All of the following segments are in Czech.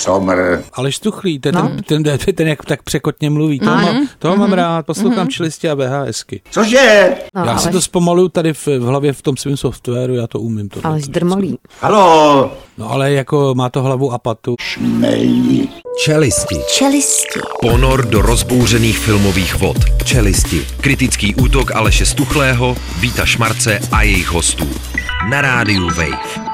Somr. Aleš Stuchlý, ten jak tak překotně mluví. Toho mám rád, poslouchám Čelisti a VHSky. Cože? No, já si to zpomaluju tady v hlavě v tom svém softwaru, já to umím. Aleš drmolí. Haló. No ale jako má to hlavu a patu. Šmej. Čelisti. Ponor do rozbouřených filmových vod. Čelisti. Kritický útok Aleše Stuchlého, Víta Šmarce a jejich hostů. Na rádiu Wave.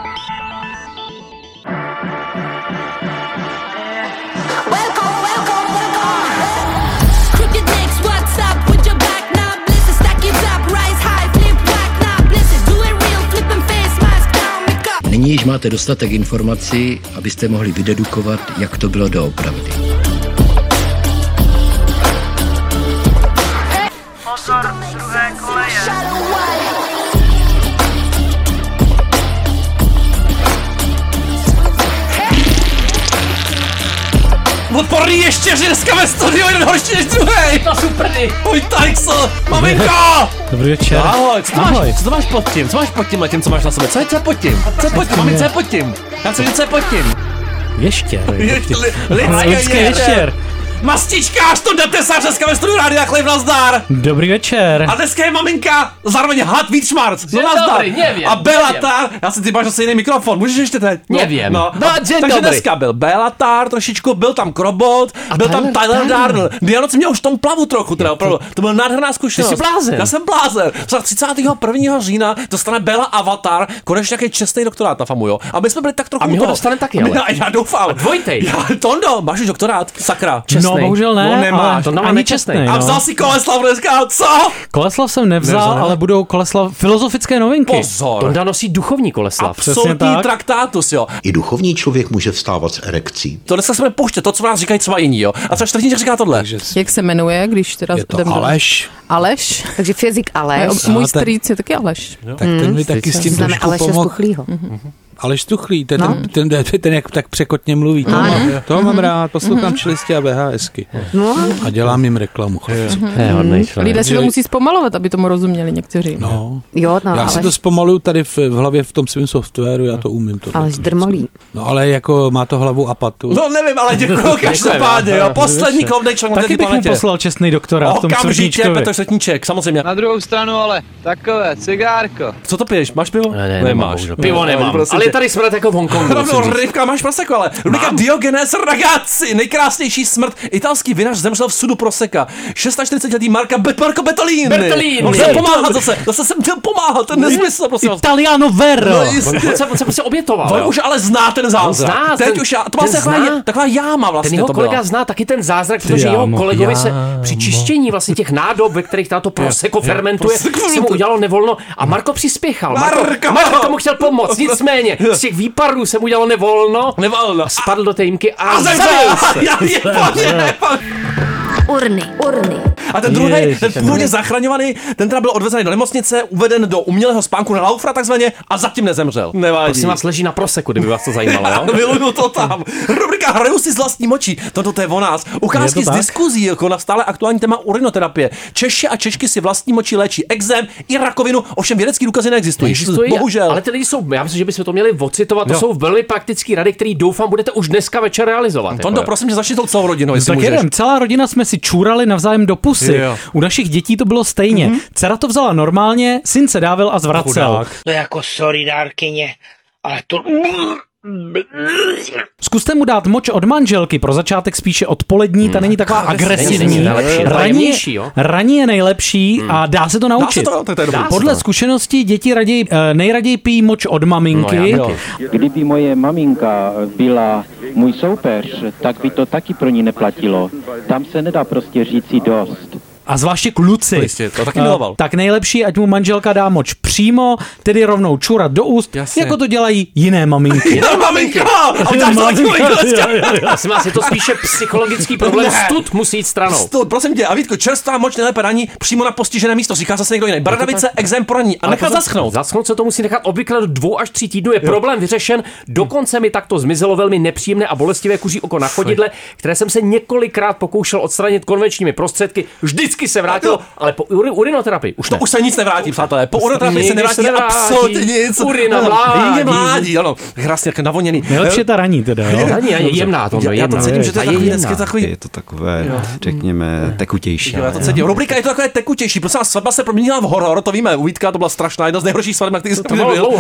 Nyní již máte dostatek informací, abyste mohli vydedukovat, jak to bylo doopravdy. Pozor, druhé koleje. Odporný ještě dneska ve studiu, jeden horší než druhej. To superný. Oj, Tajkso, maminko. Dobrý večer. Ahoj, co máš pod tím? Co máš pod tím letem, co máš na sobě? Co je pod tím? Mami, co je pod tím? Já chci říct, co je pod tím. Ještěr. Lidský ještěr. Mastičkář, to detesář, dneska ve studiu rádia Klejv, nazdar. Dobrý večer. A dneska je maminka, zároveň had Vít Šmarc, no nazdar. Nevím, a Béla Tarr, já si typáš asi jiný mikrofon, můžeš ještě teď? No, nevím. No, takže dneska byl Béla Tarr, trošičku, byl tam Krobot, a byl tam Tyler Darnell. Dianoc měl už tom plavu trochu, teda opravdu, to byl nádherná zkušenost. Ty jsi blázen. Já jsem blázen. 31. října dostane Béla Avatar, konečně nějaký čestný doktorát na FAMU, jo. A my jsme byli tak trochu. A my ho dostaneme taky, ale. Já doufám. Dvojtej. Tondo, máš už doktorát, sakra. No, bohužel ne, ale to není čestný. A vzal si Koleslav dneska, co? Koleslav jsem nevzal, ale budou Koleslav filozofické novinky. Pozor. Tonda nosí duchovní Koleslav. Absolutní traktátus, jo. I duchovní člověk může vstávat s erekcí. To dneska jsme pouštět, to, co vám říkají třeba jiní, jo. A třeba čtvrtníček říká tohle. Jak se jmenuje, když teda... Je to Aleš. Aleš? Takže fyzik Aleš. Můj strýc je taky Aleš. Tak ten mi taky s tím trošku pomohl. Aleš Stuchlý, ten jak tak překotně mluví. Toho mám rád, poslouchám Čelisti a VHSky. No. A dělám jim reklamu. Lidé si to musí zpomalovat, aby tomu rozuměli někteří. No. Jo, no, já si to zpomaluju tady v hlavě v tom svém softwaru, já to umím. Aleš drmolí. No ale jako má to hlavu a patu. No nevím, ale děkuju každopádně. Poslední kloudnej člověk na té planetě. Taky bych mu poslal čestný doktorát v tom srdíčkovi. Petr Šetníček, samozřejmě. Na druhou stranu ale takové cigárko. Co to piješ? Máš pivo? Nemáš. Pivo nemám. Je tady smrt jako v Hongkongu. No, rybka, máš prosecco, ale rubrika Diogenes Ragazzi, nejkrásnější smrt. Italský vinař zemřel v sudu proseka. 46letý Marco Bertolini. Musel pomáhat zase jsem chtěl pomáhat, ten nesmysl, prosím. Italiano Verro. On se obětoval. On už ale zná ten zázrak. Teď už to má taková jáma vlastně. Ten jeho kolega zná taky ten zázrak, protože jeho kolegovi se při čištění vlastně těch nádob, ve kterých tato prosecco fermentuje, se mu udělalo nevolno a Marco přispěchal. Marco tomu chtěl pomoct, nicméně z těch výparů se mu udělalo nevolno. A spadl do té jímky a zabil se. Urny. A ten druhý, ten původně zachraňovaný, ten teda byl odvezený do nemocnice, uveden do umělého spánku na Laufra takzvaně a zatím nezemřel. Nevadí. Prosím vás, leží na proseku, kdyby vás to zajímalo. No? Miluju to tam. Rubrika Hraju si z vlastní močí. Toto je o nás. Ukázky z diskuzí jako na stále aktuální téma urinoterapie. Češi a Češky si vlastní močí léčí exém i rakovinu, ovšem vědecký důkazy neexistují. Bohužel. Ale ty lidi jsou, já myslím, že bychom to měli ocitovat. To jsou velmi praktické rady, které doufám budete už dneska večer realizovat. Tondo, prosím, že začni to celou rodinou, jestli můžeš. Celá rodina jsme si čůrali navzájem do pusy. Jo. U našich dětí to bylo stejně. Dcera to vzala normálně, syn se dávil a zvracel. Chudák. To je jako sorry dárkyně, ale to... Zkuste mu dát moč od manželky, pro začátek spíše odpolední, ta není taková agresivní. Raní je nejlepší a dá se to naučit. Podle zkušeností děti nejraději pijí moč od maminky. Kdyby moje maminka byla můj soupeř, tak by to taky pro ní neplatilo. Tam se nedá prostě říci dost. A zvláště kluci. Jistě, to taky miloval. Tak nejlepší, ať mu manželka dá moč přímo, tedy rovnou čůrat do úst, jasně, jako to dělají jiné maminky. Jiné maminky! Asi má si to spíše psychologický problém. Stud musí jít stranou. Stud, prosím tě, a Vítko, čerstvá moč nejlépe raní přímo na postižené místo, říká zase někdo jiný. Bradavice, exém poraní a nechat zaschnout. Zaschnout se to musí nechat obvykle do 2 až 3 týdnů, je problém vyřešen. Dokonce mi takto zmizelo velmi nepříjemné a bolestivé kuří oko na chodidle, které jsem se několikrát pokoušel odstranit konvenčními prostředky. Vždycky fyzicky se vrátil, ale po urinoterapii už ne. To už se nic nevrátí, přátelé. Po urinoterapii se nevrátí absolutně nic. Urina mládí, ano. Krásně jak navoněný. Nejlepší je ta raní teda, jo. Raní, jemná to, já to cítím, že to je takový, je to takové, řekněme, tekutější. Já to cítím. Rubrika je to takové tekutější. Prosím vás, svatba se proměnila v horor, to víme. U Vítka to byla strašná, jedna z nejhorších svateb, na kterých jsem kdy byl.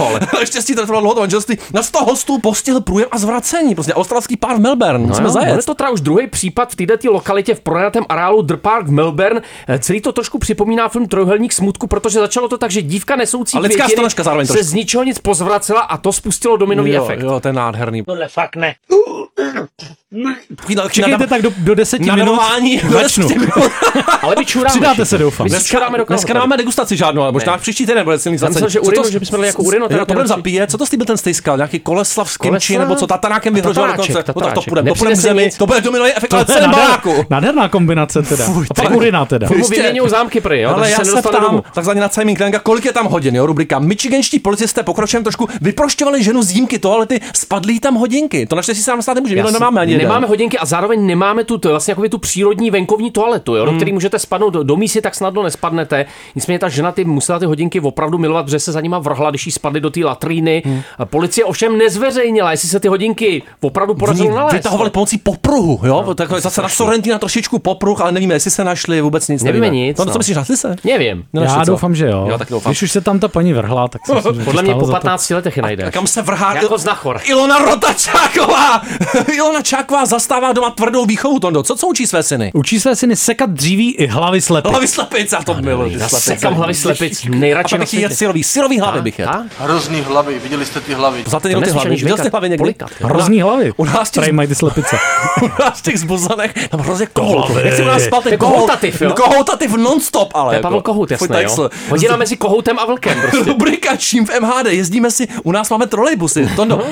Naštěstí to trvalo dlouho, manželství. Na 100 hostů postihl průjem a zvracení. Prostě australský pár v Melbourne. Jsme zajet. To teda už druhý případ v této lokalitě v pronajatém areálu The Park v Melbourne. Celý to trošku připomíná film Trojúhelník smutku, protože začalo to tak, že dívka nesoucí květiny se z ničeho nic pozvracela a to spustilo dominový efekt. Jo, to je nádherný. Tohle fakt ne. Čekejte tak do 10 minut. Začnu. Ale vyčuráme. Přidáte se, doufám. Dneska nemáme degustaci žádnou, ale možná příští týden bude celý zasadit. Že bychom měli jako urino. To budeme zapíjet. Co to slíbil ten stejskal? Nějaký Koleslav s kimči nebo co tatanákem vyhrožoval dokonce? To půjdeme zemi. To bude dominový efekt na celém baráku. Nádherná kombinace teda. Tak urina teda. Mu vyměňují zámky prý, jo. Ale já se ptám, takzvaně na Simon Klenga, kolik je tam hodin, jo? Rubrika Michiganští policisté pokročem trošku vyprošťovali ženu z jímky toalety, spadlí tam hodinky. To naštěstí se nám stát nemůže. Nemáme hodinky a zároveň nemáme tu vlastně jakoby tu přírodní venkovní toaletu, jo, do který můžete spadnout do mísy, tak snadno nespadnete. Nicméně ta žena musela ty hodinky opravdu milovat, protože se za nima vrhla, když jí spadly do té latríny. Policie ovšem nezveřejnila, jestli se ty hodinky opravdu podařilo nalézt. Vytahovali pomocí popruhu, jo, tak zase na Sorrentina trošičku popruh, ale nevíme, jestli se našli vůbec nic. Nevíme nic. No, co myslíš, našli se? Nevím. Já doufám, že jo. Když už se tam ta paní vrhla, tak podle mě po 15 letech je najde. A kam se vrhá? Jako znachor. Ilona Rotacháková. Ilona Csáková zastává doma tvrdou výchovu, Tondo. Co učí své syny? Učí své syny sekat dříví i hlavy slepic. Hlavy slepic, a to bylo. Sekám hlavy slepic, nejradši na světě. Syrový hlavy bych jedl. Hrozný hlavy, viděli jste ty hlavy. Znáte ty hlavy, viděl jste hlavy někdy? Hrozný hlavy. U nás mají ty slepice. U nás těch zbuzanech, tam hrozně kohol. Jak si u nás spal ten kohoutativ, jo? Kohoutativ non-stop, ale. To je Pavel Kohout, jasné, jo? Hodina mezi kohoutem a vlkem, prostě. Rubrika Čím v MHD, jezdíme si, u nás máme trolejbusy, Tondo.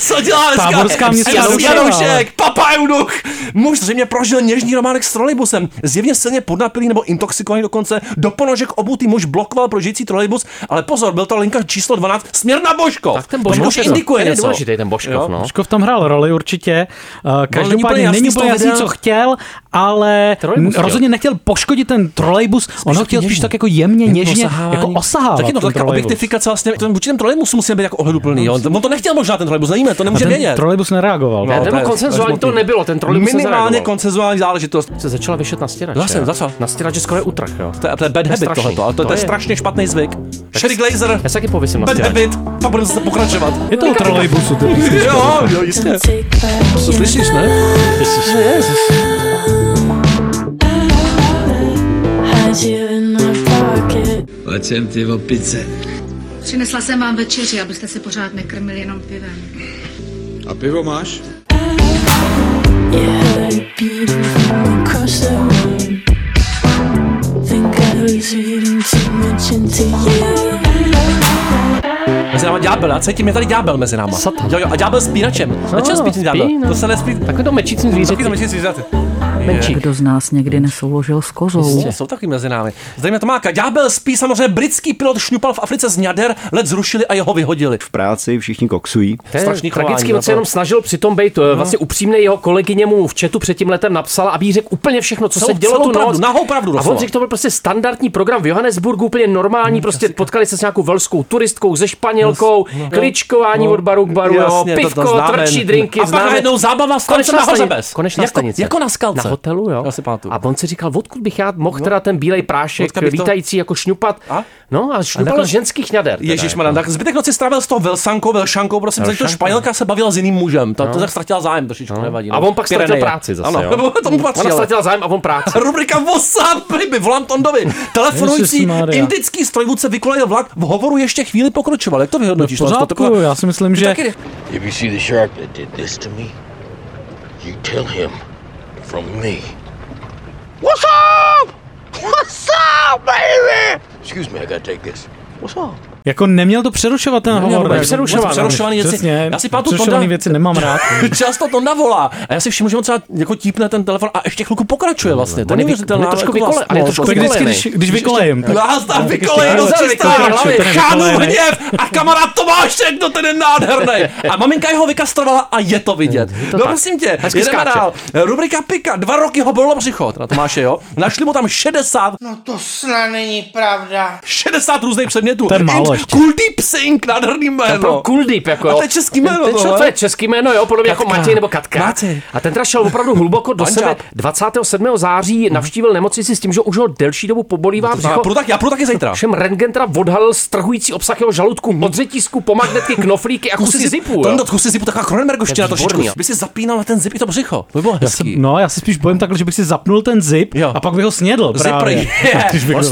Co dělá dneska? Táborská Janoušek, papajduch! Muž zřejmě prožil něžný románek s trolejbusem. Zjevně silně podnapilý nebo intoxikovaný dokonce. Do ponožek obutý muž blokoval prožijící trolejbus, ale pozor, byl to linka číslo 12 směr na Božkov. Tak ten Božkov indikuje něco. Je důležitý ten Božkov, no. Božkov tam hrál roli určitě. Každopádně není úplně jasný, co chtěl, ale rozhodně nechtěl poškodit ten trolejbus. On ho chtěl spíš tak jako jemně, něžně, jako osahávat. Tak je to taková objektifikace vlastně. Ten trolejbus musí být jako ohleduplný. On to nechtěl možná ten trolejbus, nevíme, to nemůže vědět. Trolejbus nereagoval. Ne, nebo konsenzuální to nebylo, ten trolejbus minimálně konsenzuální záležitost. Se začala vyšet na stěrače. Zase. Na stěrače skoro je utrach, jo. To je bad habit tohleto, ale to je strašně špatný zvyk. Sherry Glazer. Já se taky pověsím na stěrače. Bad habit. A budeme se pokračovat. Je to o trolejbusu, ty myslíš? Jo, jistě. To slyšíš, ne? Pojď sem, ty opice. Přinesla jsem vám večeři, abyste se pořád nekrmili jenom pivem. A pivo máš? Mezi náma ďábel, a cítím, je tady ďábel mezi náma. Satan. Jo, a ďábel spínačem. Na čem spí ten ďábel? To se nespí. Takové to mečící zvířete. Kdo z nás někdy nesouložil s kozou? Jistě, jsou taky mezi námi. Zdejme to máka. Ďábel spí, samozřejmě britský pilot šňupal v Africe z ňader, let zrušili a jeho vyhodili. V práci všichni koksují. Strašný tragický, on se jenom snažil přitom být vlastně upřímný, jeho kolegyně mu v chatu před tím letem napsala, aby jí řekl úplně všechno, co se dělo tu noc. Nahou pravdu doslova. A on řekl, to byl prostě standardní program v Johannesburgu, úplně normální, prostě potkali se s nějakou velšskou turistkou, ze Španělkou, kličkování od baru k baru, pivko, tvrdší drinky, jednou zábava v konečná stanice. Jako na skalce. Hotelu, jo. A on si říkal, odkud bych já mohl teda ten bílej prášek lítající jako šňupat. A šňupal ženských ňader. Ježišmarja, tak zbytek noci strávil s tou velšankou, prosím, že to Španělka se bavila s jiným mužem. Ta to tak ztratila zájem, trošičku nevadí. A on pak ztratil práci zase, ano, jo. Ona ztratila zájem a on práci. Rubrika WhatsApp, ryby, volám Tondovi. Telefonující indický strojvůdce vykolejil vlak, v hovoru ještě chvíli pokročoval. Jak to vyhodnotíš? Pořádku, já si myslím, že from me. What's up? What's up, baby? Excuse me, I gotta take this. What's up? Jako neměl to přerušovat ten hovor. Já si pátu Tonda věci nemám rád. Často Tonda volá. A já si všimnu, že on třeba jako típne ten telefon a ještě chvilku pokračuje vlastně. To je neuvěřitelné. Když vykolejím. A kamarád Tomášek, no ten je nádherný. A maminka jeho vykastrovala a je to vidět. No prosím tě, jdeme dál. Rubrika Pika, 2 roky ho bylo břicho, teda Tomáše, jo. Našli mu tam 60. No to snad není pravda. 60 různých předmětů. To je málo ještě. Kuldeep Singh, nádherný jméno. Kuldeep, jako jo. A to je český jméno, to je český jméno, jo, podobně jako Matěj nebo Katka. Matěj. A ten teda šel opravdu hluboko do sebe. 27. září navštívil nemocnici s tím, že už ho delší dobu pobolívá břicho. Já půjdu taky zítra. Všem rentgen teda odhalil strhující obsah jeho žaludku, modřetísku, pomagnetky, knoflíky a kusy zipu. Tam kusy zipu, taká Cronenbergovština to všechno. By si zapínal na ten zip i to břicho. No, já si spíš bojím takhle, že bych si zapnul ten zip, jo, a pak bych ho snědl. Právě. Zipr.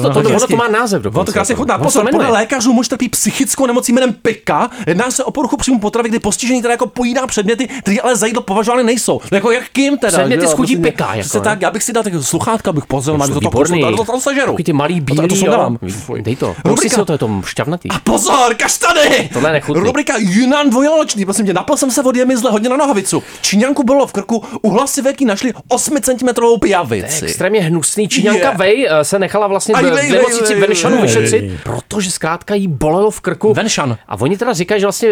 To má název. Ono to krásně chodná. Pozor, podle lékařů muž trpí psychickou nemocí jménem Pika. Jedná se o poruchu příjmu potravy, kdy postižení teda jako pojídá předměty, které ale za jídlo považovány nejsou. No jako jak kým teda? Předměty z chutí Pika. Jako, tak, já bych si dal taky sluchátka, bych pozval, mám to toho sažeru. Ty malý bílý. To se dávám. Dej to. Rubrika to je tom šťavnatý. A pozor, kaštany. Tohle nechutí. Rubrika Yunnan dvojjaločný. Prosím tě, napil jsem se vody, je mi zle, hodně na nohavicu. Číňanku bylo v krku, u hlasivek našli 8 centimetrovou pijavici. Extrémně hnusný. Číňanka Wei se nechala vlastně v nemocnici Wenshanu vyšetřit, protože zkrátka jí bolelo v krku. Wenšan. A oni teda říkají, že vlastně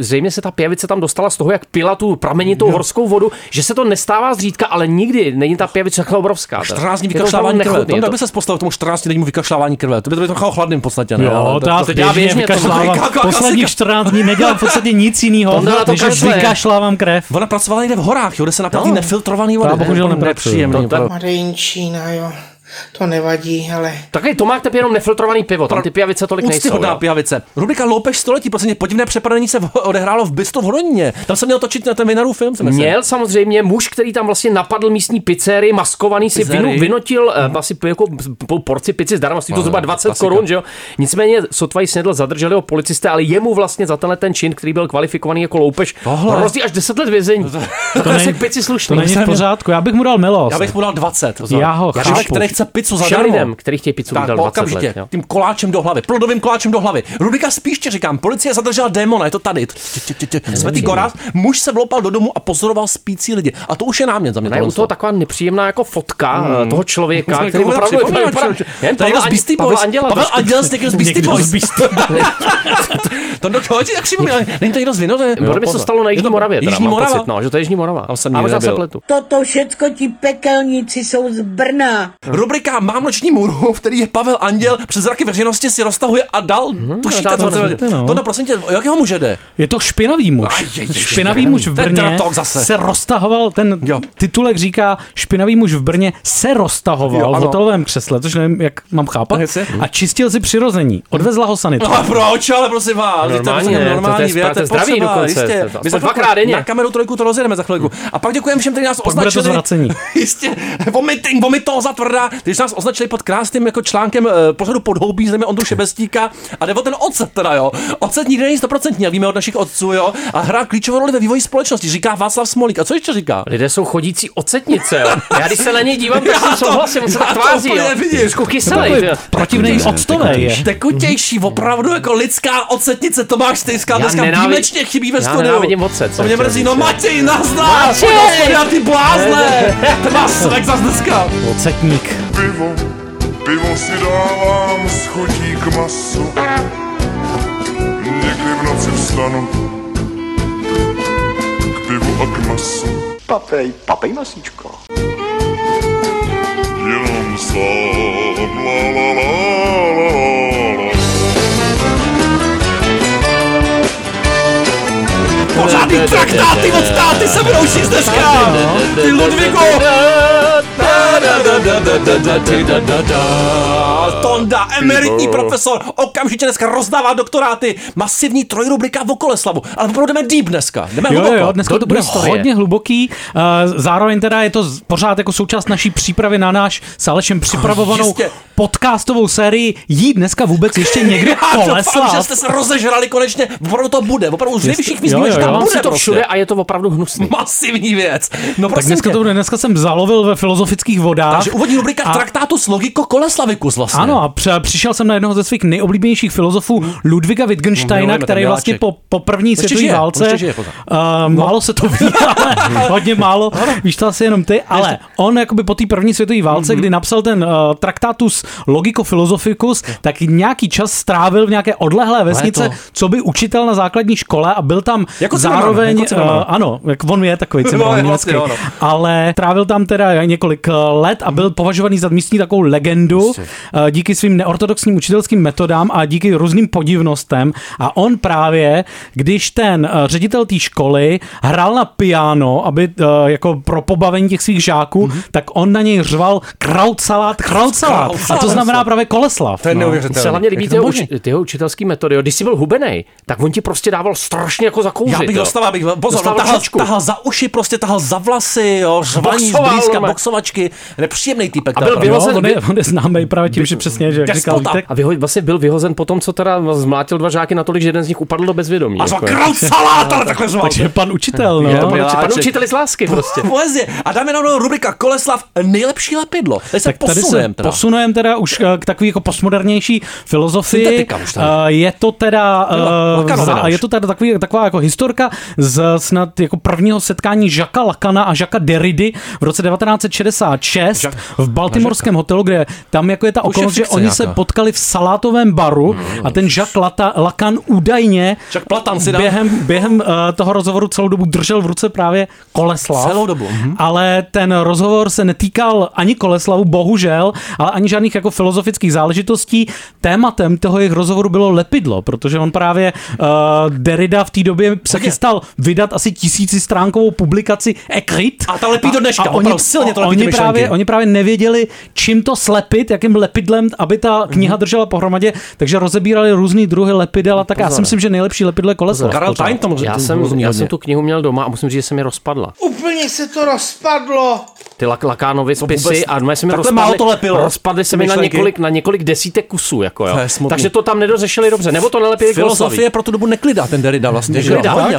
zřejmě se ta pijavice tam dostala z toho, jak pila tu pramenitou horskou vodu, že se to nestává zřídka, ale nikdy není ta pijavice takhle obrovská. 14 dní vykašlávání krve. Tam by se postavil k tomu 14 dní vykašlávání krve. To by to bylo trochu chladným v podstatě, ne? Jo, já běžně vykašlávám. Posledních 14 dní nedělám v podstatě nic jiného, než vykašlávám krev. Ona pracovala někde v horách, kde se napilí nefiltrovaný voda. Bohužel nepříjemný. Marinčína, jo. To nevadí, ale... Takhle to má tep jenom nefiltrovaný pivo, tam ty pijavice tolik nejsou. Úctyhodná pijavice. Rubrika Loupež století, protože podivné přepadení se odehrálo v Bystru v Hroně. Tam se měl točit na ten Vinaru film. Měl samozřejmě muž, který tam vlastně napadl místní pizzerii, maskovaný si vynotil asi jako porci pici zdarma, stojí to zhruba 20 korun, že jo. Nicméně sotva ji snědl, zadrželi ho policisté, ale jemu vlastně za tenhle ten čin, který byl kvalifikovaný jako loupež, hrozí až 10 let vězení. To není v pořádku. Já bych mu dal milost. Já bych mu dal 20. Pizzu za lidem, který chtějí pizzu dal 20 let. Tím koláčem do hlavy, plodovým koláčem do hlavy. Rubrika Spíště říkám, policie zadržela démona, je to tady. Svatý Goraz, muž se vloupal do domu a pozoroval spící lidi. A to už je námět za mě. A je u toho taková nepříjemná jako fotka toho člověka, který opravdu to do toho ti tak připomíná. Není to jedno z vino, podle mě se stalo na Jižní Moravě. Jižní Morava, že to je Jižní Morava. A možná se pletu. Toto všecko ti pekelníci jsou z Brna. Rubrika Mám noční můru, v který je Pavel Anděl přes zraky veřejnosti si roztahuje a dal tušíka. To prosím tě, jakého muže jde? Je to špinavý muž. Špinavý muž v Brně se roztahoval, ten titulek říká špinavý muž v Brně se roztahoval v hotelovém křesle, což nevím, jak mám chápat, a čistil si přirození. Odvezla ho sanitka. No a proč, ale prosím vás, normální věc, to zdraví dokonce. My se dvakrát denně. Na kameru Trojku to rozjedeme za chvilku. A pak děkujeme všem, kteří nás označili. Jistě, vomitoza tvrdá. Když nás označili pod krásným jako článkem pořadu Podhoubí, znamená Ondru Šebestíka, a jde o ten ocet teda, jo. Ocet nikdy není 100%, víme od našich otců, jo. A hrá klíčovou roli ve vývoji společnosti, říká Václav Smolík. A co ještě říká? Lidé jsou chodící ocetnice, jo. Já když se na něj dívám, tak jsem souhlasím, on se tak tváří, jo. Trošku kyselý. Protivnej octové je. Tekutější, opravdu jako lidská ocetnice. Tomáš Stejská dneska výjimečně chybí ve studiu. Já vidím ocet. To mě mrzí, no Matěj, nazdar. Ty blázne. Svek zas dneska. Ocetník. Pivo si dávám, schodí k masu. Někdy v noci vstanu k pivu a k masu. Papej masíčko. Jenom sám, la. Pořádný traktáty od státy se budou šíst dneska. Ty Ludvíku. Tonda, emeritní profesor, okamžitě dneska rozdává doktoráty. Masivní trojrubrika v Okoleslavu. Ale opravdu jdeme deep dneska. Jdeme hluboko. Jo, dneska to bude hodně hluboký. Zároveň teda je to pořád jako součást naší přípravy na náš s Alešem připravovanou podcastovou sérii Jít dneska vůbec ještě někdy Koleslav. Já že jste se rozežrali konečně. Opravdu to bude. Opravdu z nejvyšších míst víme, že tam bude to všude a je to opravdu hnusný. Masivní věc. No tak dneska jsem zalovil ve filozofických vodách. Lichota. Takže úvodní rubrika traktátu s logikou Koleslavikus vlastně. Ano, a přišel jsem na jednoho ze svých nejoblíbenějších filozofů Ludviga Wittgensteina, který vlastně po první světové válce málo se to ví, ale hodně málo. Víš to asi jenom ty, ale on jakoby po té první světové válce, kdy napsal ten traktátus logico philosophicus, tak nějaký čas strávil v nějaké odlehlé vesnice, co by učitel na základní škole a byl tam jako zároveň ano, jak on je takový německý, ale trávil tam teda několik let a byl považovaný za místní takovou legendu díky svým neortodoxním učitelským metodám a díky různým podivnostem. A on právě, když ten ředitel té školy hrál na piano, aby jako pro pobavení těch svých žáků, tak on na něj řval krautsalát, krautsalát. A to znamená právě Koleslav. To je neuvěřitelné. Se hlavně líbí ty jeho učitelský metody. Když jsi byl hubenej, tak on ti prostě dával strašně jako zakouřit. Já bych dostal, tahal za uši, prostě tahal za vlasy, jo, žvaní z blízka, boxovačky, nepříjemný týpek. A byl vyhozen, on je známej právě tím, že přesně, že jak říkal Vítek. A vlastně byl vyhozen potom, co teda zmlátil dva žáky natolik, že jeden z nich upadl do bezvědomí. A jako. Krautsalát, ale takhle zval. Takže pan učitel, no. Pan učitel z lásky prostě. Poezie. A dáme na rubrika Koleslav nejlepší lepidlo. Posunujeme teda už k takový jako postmodernější filozofii. Je to teda taková jako historka z snad jako prvního setkání Jacquesa Lacana a Jacquesa Derridy v roce 1966 v baltimorském hotelu, kde tam jako je ta okolnost, že oni se potkali v salátovém baru a ten Jacques Lacan údajně během toho rozhovoru celou dobu držel v ruce právě Koleslav. Celou dobu. Ale ten rozhovor se netýkal ani Koleslavu, bohužel, ale ani žádných jako filozofických záležitostí. Tématem toho jejich rozhovoru bylo lepidlo, protože on právě Derrida v té době se chystal vydat asi 1000stránkovou publikaci Ekrit. A ta lepí do dneška. Oni právě nevěděli, čím to slepit, jakým lepidlem, aby ta kniha držela pohromadě, takže rozebírali různý druhy lepidel a tak. Já si myslím, že nejlepší lepidlo je Koleslav. Já jsem tu knihu měl doma a musím říct, že se mi rozpadla. Úplně se to rozpadlo. Ty Lacanovy spisy a mě se mi rozpadly se mi na několik desítek kusů, jako jo. Takže to tam nedořešili dobře. Nebo to nelepili filozofie pro tu dobu neklidá ten Derrida vlastně.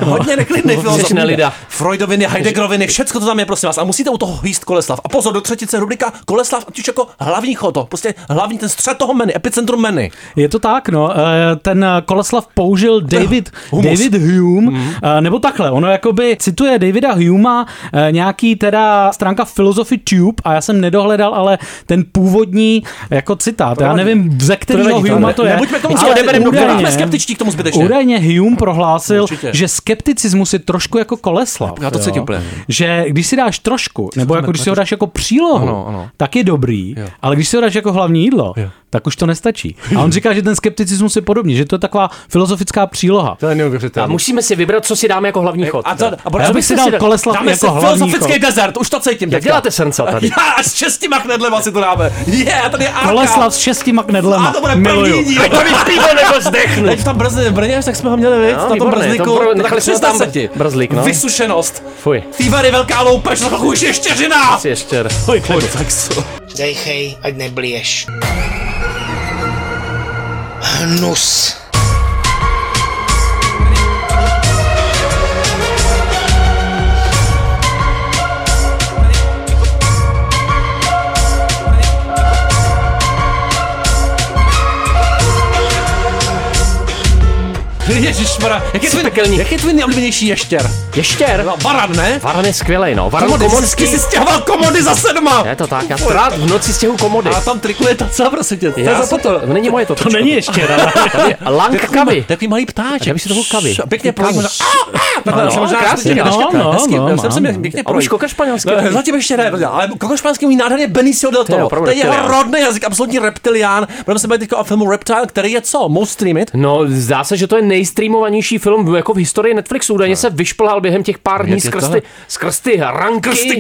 Hodně neklidný filozofie. Freudoviny, Heideggeroviny, všecko to tam je, prosím vás. A musíte u toho jíst Koleslav. A pozor, do třetice rubrika Koleslav, ať už jako hlavní chod, prostě hlavní ten střed toho menu, epicentrum menu. Je to tak, no. Ten Koleslav použil David Hume, nebo takhle. Ono jakoby cituje Davida Humea, nějaký teda stránka Philosophy Tube, a já jsem nedohledal, ale ten původní jako citát. Já nevím, ze kterého Hume to je. Nebuďme tomu skeptičtí k tomu zbytečně. Údajně Hume prohlásil, že skepticismus je trošku jako Koleslav. Já to cítím úplně. Že když si dáš trošku, nebo jako když si ho dáš jako přílohu, tak je dobrý, ale když si ho dáš jako hlavní jídlo, tak už to nestačí. A on říká, že ten skepticismus je podobný, že to je taková filozofická příloha. To je neuvěřitelné. A musíme si vybrat, co si dáme jako hlavní chod. Já bych si dal Koleslav jako hlavní chod. Desert, už to cítím. Jak děláte srncel tady? Já s 6 knedlema si to dáme. Tady je Arka. Koleslav s 6 knedlema. A to bude první. Teď to vyspíme nebo zdechnu. Teď tam brně, tak jsme ho měli víc na tom brzlíku. Nechali jsme tam brzlík, no. Vysušenost. Fuj. Fívar je velká loupež, to chuj ještěřina. Ještěr. Fuj, tak so. Dejchej, ať neblíješ. Hnus. Ježišmarja, jak je tvůj nejoblíbenější ještěr? Ještěr? No, Varan, ne? Varan je skvělej, no. Varan Komonský si stěhoval komody za 7. Je to tak, já rád v noci stěhu komody. A tam trikuje taca, prosím tě. To není moje to. To není ještěr. Lang Kavi. Takový malý ptáček. Já bych si toho Kavi. Pěkně projím. Krásně. Už kokošpanělský. Zatím ještě ne. Ale kokošpanělský můj nádherný Benicio Del Toro. To je jeho rodný jazyk, absolutní reptilián. Budeme se bavit teďka o filmu Reptile, který je co? Most streamit? No, zdá se, že to je nejstreamovanější film jako v historii Netflixu. Údajně se vyšplhal během těch pár dní skrz ty ranky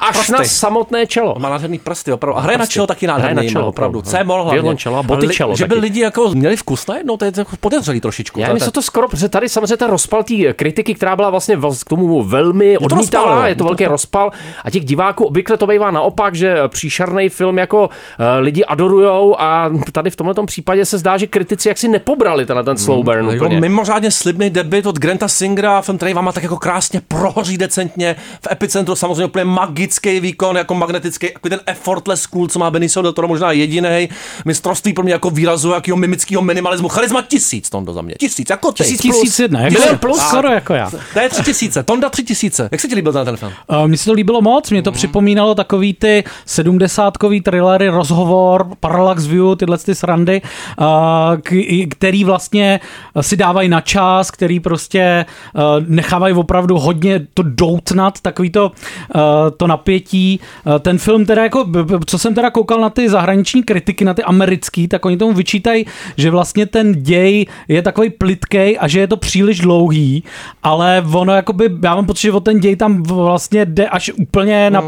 až na samotné čelo. Má nádherný prsty, opravdu. A hraje na čelo taky nádherný, opravdu. C-moll hlavně. Že by lidi jako měli vkus najednou, to je jako podezřelý trošičku. Já myslím, to skoro, protože tady samozřejmě ten rozpal té kritiky, která byla vlastně k tomu velmi odmítavá, je to velký rozpal a těch diváků obvykle to bývá naopak, že příšerný film jako lidi adorujou a tady v tomhle případě se zdá, že kritici jaksi nepobrali ten slow burn. Mimo mimořádně slibný debut od Granta Singera, film, který vám má tak jako krásně prohoří decentně, v epicentru samozřejmě úplně magický výkon, jako magnetický, jako ten effortless cool, co má Benicio Del Toro, možná jedinej, mistrovství pro mě jako výrazu jakýho mimického minimalismu, charisma 1000 Tondo za mě, 1000, jako ty. 1001, jako plus, skoro jako já. To je 3000, Tonda 3000, jak se ti líbil ten film? Mně se to líbilo moc, mě to připomínalo takový ty 70kový thrillery, rozhovor, Parallax View, tyhle ty srandy, který vlastně si dávají na čas, který prostě nechávají opravdu hodně to doutnat, takový to napětí. Ten film teda jako, co jsem teda koukal na ty zahraniční kritiky, na ty americký, tak oni tomu vyčítají, že vlastně ten děj je takový plytkej a že je to příliš dlouhý, ale ono jakoby, já mám pocit, že o ten děj tam vlastně jde až úplně na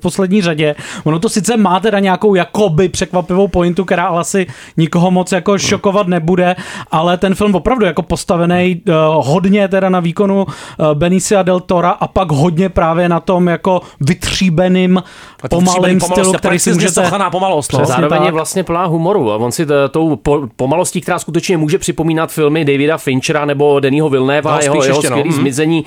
poslední řadě. Ono to sice má teda nějakou jakoby překvapivou pointu, která ale asi nikoho moc jako šokovat nebude, ale ten film opravdu jako postavený hodně teda na výkonu Benicia del Tora a pak hodně právě na tom jako vytříbeným pomalým stylu, který si můžete... Zároveň je vlastně plná humoru a on si tou pomalostí, která skutečně může připomínat filmy Davida Finchera nebo Deního Villeneuve a jeho skvělý zmizení,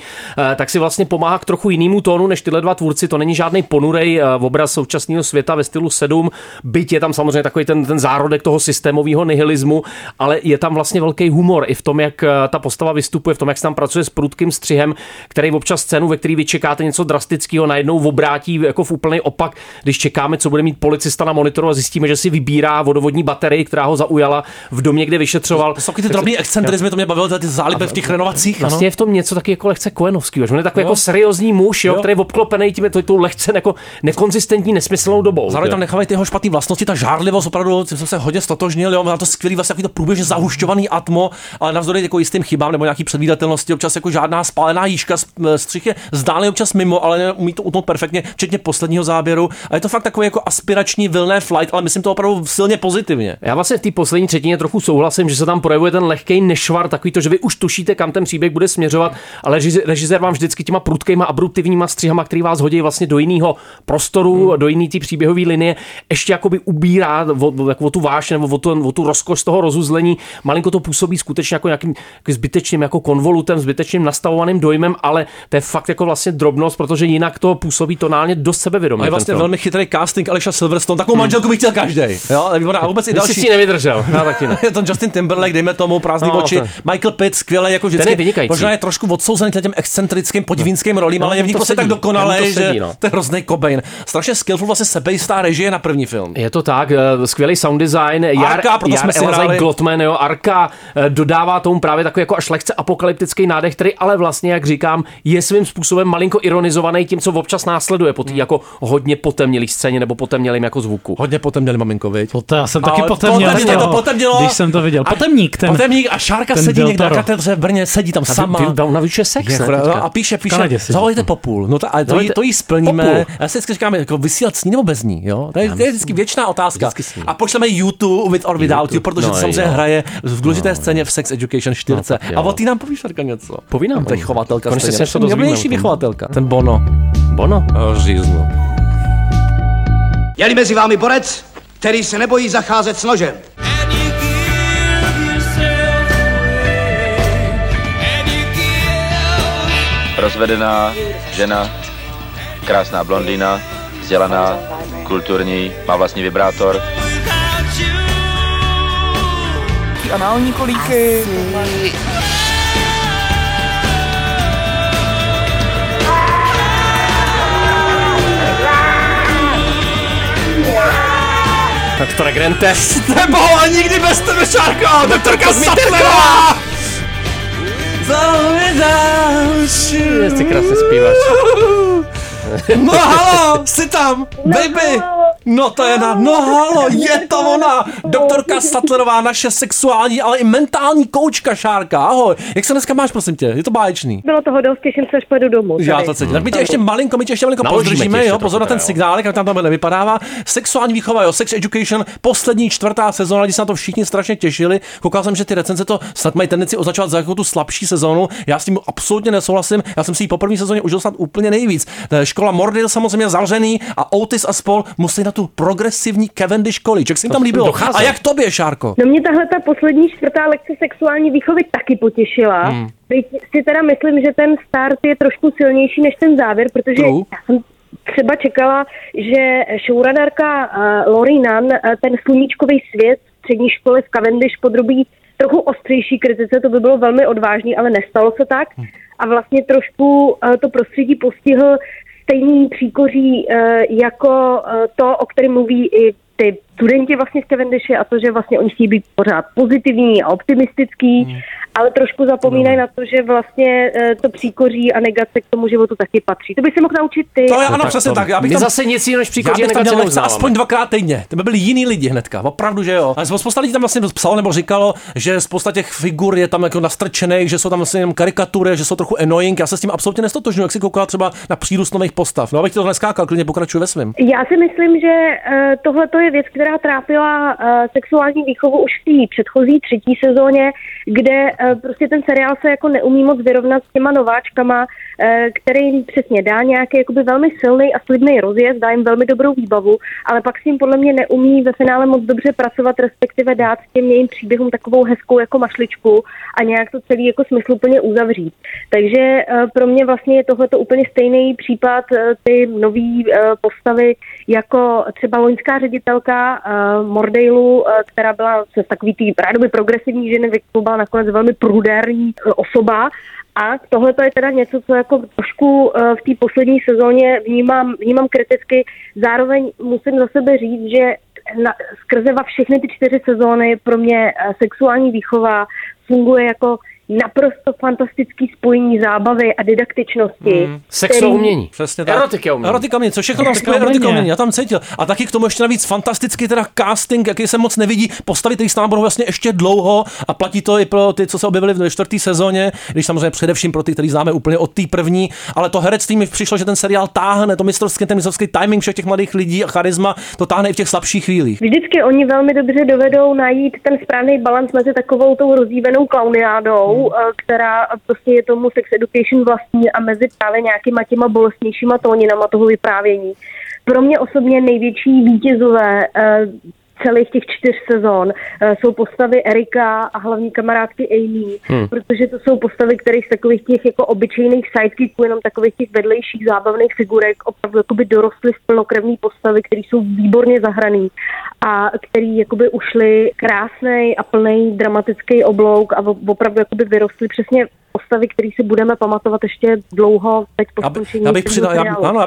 tak si vlastně pomáhá k trochu jinému tónu než tyhle dva tvůrci. To není žádný ponurej obraz současného světa ve stylu 7, byť je tam samozřejmě takový ten zárodek toho systémového nihilismu, ale je tam vlastně velký humor i v tom, jak ta postava vystupuje, v tom, jak se tam pracuje s prudkým střihem, který občas scénu, ve který vy čekáte něco drastického, najednou obrátí jako v úplný opak, když čekáme, co bude mít policista na monitoru a zjistíme, že si vybírá vodovodní baterii, která ho zaujala v domě, kde vyšetřoval. To jsou ty drobný excentrizmy, to mě bavilo, ty záliby v těch renovacích. Vlastně je v tom něco taky jako lehce Coenovský, že on je takový jako seriózní muž, jo, který je obklopený tím tou lehce jako nekonzistentní, nesmyslnou dobou. Zároveň tam nechávají ty jeho špatné vlastnosti, ta žárlivost opravdu, jsem se hodně stotožnil, jo, má to skvělý vlastně takový to průběžně zahušťovaný atmo, ale navzdory jako jistým chybám nebo nějaký předvídatelnosti, občas jako žádná spálená jížka střih je zdálej občas mimo, ale umí to utnout perfektně, včetně posledního záběru. A je to fakt takový jako aspirační Villeneuve flight, ale myslím to opravdu silně pozitivně. Já vlastně v té poslední třetině trochu souhlasím, že se tam projevuje ten lehký nešvar, takový to, že vy už tušíte, kam ten příběh bude směřovat, ale režisér vám vždycky těma prudkejma abruptivníma střihama, který vás hodí vlastně do jiného prostoru, do jiné té příběhové linie, ještě jakoby ubírá o tu vášeň nebo o tu rozkoš toho rozuzlení. Malinko to působí skutečně jako nějakým zbytečným jako konvolutem, zbytečným nastavovaným dojmem, ale to je fakt jako vlastně drobnost, protože jinak to působí tonálně dost sebevědomě. A je vlastně velmi chytrý casting Aleša Silverstone, takovou manželku bych chtěl každej. Jo, ale vypadá vůbec i další. Si nevydržel. No, taky ne. Je to Justin Timberlake, dejme tomu prázdný oči. Okay. Michael Pitt skvěle jako vždycky. Možná je trošku odsouzený těm excentrickým podivínským rolím, ale je v nich prostě tak dokonalý, že to je hrozný Cobain. Strašně skillful vlastně sebejistá režie na první film. Je to tak, skvělý sound design, Jar Gottman, jo, Arka dodává tomu právě takový jako až lehce apokalyptický nádech, který ale vlastně, jak říkám, je svým způsobem malinko ironizovaný tím, co občas následuje po té jako hodně potemnělý scéně nebo potemnělým jako zvuku. Hodně potemnělý maminko, viď? Já jsem taky potemněl. To potemnělo. Když jsem to viděl. Potemník a Šárka sedí někde na katedře v Brně, sedí tam sama. Ona vyučuje sex a píše, zavolejte popůl. No to jí splníme. Já si vždycky říkám, jako vysílat s ní nebo bez ní, jo? To je vždycky věčná otázka. A pošleme YouTube with or without you, protože samozřejmě hraje v důležité scéně v Sex Education 4. A o té nám poví Šárka něco. Poví nám. Teď chovatelka. Nejlepší vychovatelka. Ten Bono. Bono? Říznu. Je-li mezi vámi borec, který se nebojí zacházet s nožem. Rozvedená žena, krásná blondýna, vzdělaná, kulturní, má vlastní vibrátor. Anální kolíky. Doktor Grentes. Neboha, nikdy bez tebe, Šárko! Doktorka Satlerová! Jsi krásně zpíváš. No halo, jsi tam, baby! No to je na, no halo, je to ona! Doktorka Satlerová, naše sexuální, ale i mentální koučka Šárka, ahoj! Jak se dneska máš, prosím tě? Je to báječný. Bylo toho dost, těším se, až pojedu domů. Tady. Já to cítím. Tak my tě ještě malinko pozdržíme, jo, pozor na ten signálek, jak tam nevypadává. Sexuální výchova, jo, Sex Education, poslední 4. sezóna, když se na to všichni strašně těšili. Koukal jsem, že ty recenze to snad mají tendenci označovat za jako tu slabší sezónu. Já s tím absolutně nesouhlasím. Já jsem si ji po první sezóně užil snad úplně nejvíc. Škola Mordil samozřejmě zavřený a Otis a spol musí na tu progresivní Cavendish kolí. Jak se jim tam líbilo? A jak tobě, Šárko? No mě tahle ta poslední čtvrtá lekce sexuální výchovy taky potěšila. Teď si teda myslím, že ten start je trošku silnější než ten závěr, protože já jsem třeba čekala, že showrunnerka Laurie Nunn ten sluníčkový svět střední školy v Cavendish podrobí trochu ostřejší kritice, to by bylo velmi odvážný, ale nestalo se tak. A vlastně trošku to prostředí postihl stejný příkoří jako to, o kterém mluví i ty studenti vlastně z Cavendishe, a to, že vlastně oni chtějí být pořád pozitivní a optimistický, ale trošku zapomínají na to, že vlastně to příkoří a negace k tomu životu taky patří. To bych si mohl naučit ty. To je ano, přesně tak. Já bych tam zase nic jiného než příkoří a negace neuznávám. Aspoň dvakrát týdně. To by byli jiní lidi hnedka. Opravdu, že jo. A spousta lidí tam vlastně psalo nebo říkalo, že spousta těch figur je tam jako nastrčených, že jsou tam vlastně jenom karikatury, že jsou trochu annoying. Já se s tím absolutně nestotožňuji, jak si koukala třeba na přírůst nových postav. No, abych to neskákal, klidně pokračuj ve svém. Já si myslím, že tohle to je věc, která trápila sexuální výchovu už v té předchozí třetí sezóně, kde prostě ten seriál se jako neumí moc vyrovnat s těma nováčkama, který přesně dá nějaký jakoby velmi silný a slibný rozjezd, dá jim velmi dobrou výbavu, ale pak s tím podle mě neumí ve finále moc dobře pracovat, respektive dát těm jejím příběhům takovou hezkou jako mašličku a nějak to celý jako smysluplně uzavřít. Takže pro mě vlastně je tohleto úplně stejný případ, ty nový postavy jako třeba loňská ředitelka Mordailu, která byla přes takový tý rádoby progresivní ženy, byla nakonec velmi prudérní osoba. A tohle to je teda něco, co jako trošku v té poslední sezóně vnímám kriticky. Zároveň musím za sebe říct, že skrzeva všechny ty 4 sezóny pro mě sexuální výchova funguje jako naprosto fantastický spojení zábavy a didaktičnosti. Sexo umění. Přesně tak. Erotika umění. Erotika umění, co všechno tam spojuje erotika umění. Já tam cítil. A taky k tomu ještě navíc fantastický teda casting, jaký se moc nevidí. Postavy, který s námi budou vlastně ještě dlouho, a platí to i pro ty, co se objevili v 4. sezóně, když samozřejmě především pro ty, který známe úplně od té první, ale to herectví mi přišlo, že ten seriál táhne, to mistrovský, ten mistrovský timing všech těch mladých lidí a charisma, to táhne i v těch slabších chvílích. Vždycky oni velmi dobře dovedou najít ten správný balanc mezi takovou tou rozdívenou klauniádou, která prostě je tomu Sex Education vlastní, a mezi právě nějakýma těma bolestnějšíma tóninama toho vyprávění. Pro mě osobně největší vítězové celých těch 4 sezon jsou postavy Erika a hlavní kamarádky Amy, protože to jsou postavy, které z takových těch jako obyčejných sidekicků, jenom takových těch vedlejších zábavných figurek, opravdu jakoby dorostly v plnokrevní postavy, které jsou výborně zahraný a který jakoby ušly krásnej a plnej dramatický oblouk a opravdu jakoby vyrostly přesně postavy, který si budeme pamatovat ještě dlouho teď po skončení. Abych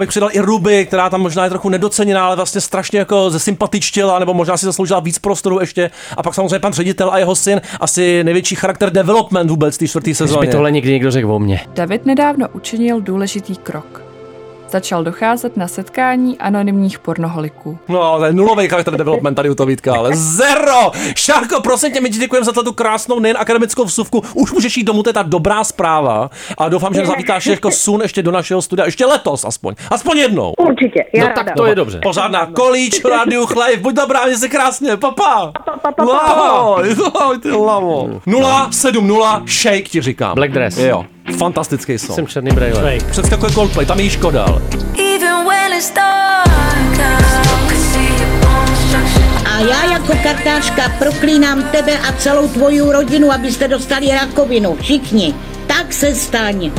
přidal i Ruby, která tam možná je trochu nedoceněná, ale vlastně strašně jako zesympatičtěla, nebo možná si zasloužila víc prostoru ještě. A pak samozřejmě pan ředitel a jeho syn, asi největší charakter development vůbec té 4. sezóně. Když by tohle nikdy někdo řekl o mně. David nedávno učinil důležitý krok. Začal docházet na setkání anonymních pornoholiků. No, to je nulový charakter development tady u toho Vítka, ale zero! Šárko, prosím tě, my ti děkujeme za tu krásnou nejen akademickou vsuvku. Už můžeš jít domů, to je ta dobrá zpráva. A doufám, že zavítáš jako sun ještě do našeho studia, ještě letos aspoň. Aspoň jednou. Určitě, já ráda. Tak to je dobře. Pořádná kolíč, rádiu Live, buď dobrá, mě se krásně, papa! Lavo! 070, shake ti říkám. Black dress. Jo. Fantastický song. Jsem černý brejle. Předskakuje Coldplay, tam je jí škoda, ale. A já jako kartářka proklínám tebe a celou tvoji rodinu, abyste dostali rakovinu. Všichni. Tak se staň.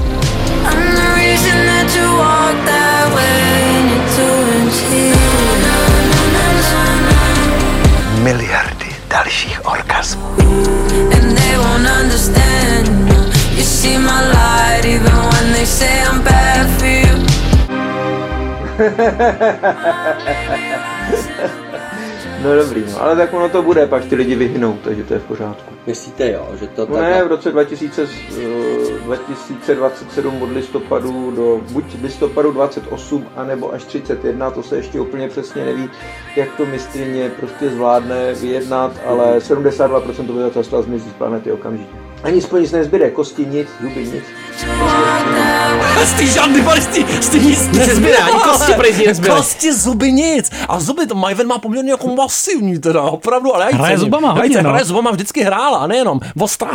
Miliardy dalších orgasmů. No dobrý, no, ale tak ono to bude, pak ty lidi vyhnou, takže to je v pořádku. Myslíte, jo, že to tak... Ne, v roce 2027 od listopadu do buď listopadu 28, anebo až 31, to se ještě úplně přesně neví, jak to mistryně prostě zvládne vyjednat, ale 72% obyvatelstva zmizí z planety okamžitě. Ani spolu nic nezbyde, kosti nic, zuby nic. Ty žádný baristý, ty nic nezbírá, ani kosti prejzí nezbírá. Kosti, zuby, nic. A zuby, to Maïwenn má poměrně jako masivní teda, opravdu, ale hraje zubama vždycky hrála, a nejenom.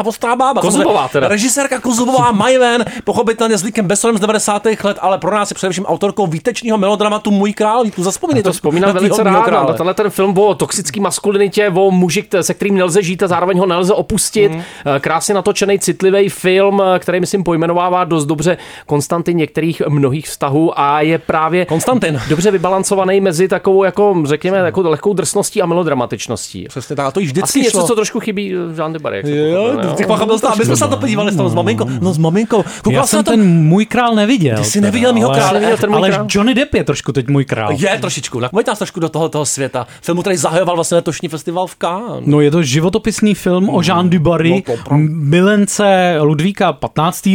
Ostrá bába. Kozubová teda. Režisérka Kozubová, Maïwenn, pochopitelně s Líkem Bessonem z 90. let, ale pro nás je především autorkou výtečního melodramatu Můj král Vítu. Zazpomínej to. Vzpomínám velice rád. Tenhle ten film o toxický maskulinitě, o muži, se kterým nelze žít a zároveň ho nelze opustit. Krásně natočený, citlivý film, který myslím pojmenovává dost dobře Konstantin některých mnohých vztahů a je právě Konstantin dobře vybalancovaný mezi takovou jako řekněme jako lehkou drsností a melodramatičností. Přesně tak, a to již vždycky něco, co trošku chybí Jeanne du Barry. Jo, těch pachabilství, my jsme se na to podívali s maminkou. No s maminkou. Koukal jsem ten Můj král neviděl. Ty jsi neviděl Mýho krále, neviděl ten Můj král. Ale Johnny Depp je trošku teď Můj král. Je trošičku. Tak možná trošku do toho světa. Filmu, který zahajoval vlastně letošní festival v Cannes. No je to životopisný film o Jeanne du Barry, milence Ludvíka 15.,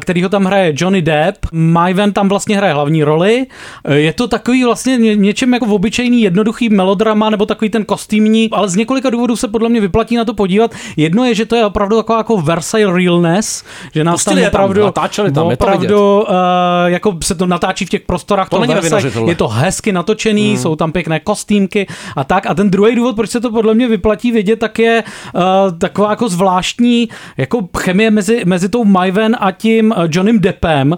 kterýho tam hraje Johnny Depp. Maïwenn tam vlastně hraje hlavní roli. Je to takový vlastně něčem jako obyčejný jednoduchý melodrama nebo takový ten kostýmní, ale z několika důvodů se podle mě vyplatí na to podívat. Jedno je, že to je opravdu taková jako Versailles realness, že nás tam opravdu jako se to natáčí v těch prostorách toho Versailles. Je to hezky natočený, jsou tam pěkné kostýmky a tak. A ten druhý důvod, proč se to podle mě vyplatí vidět, tak je taková jako zvláštní jako chemie mezi tou Maïwenn a tím Johnnym Deppem.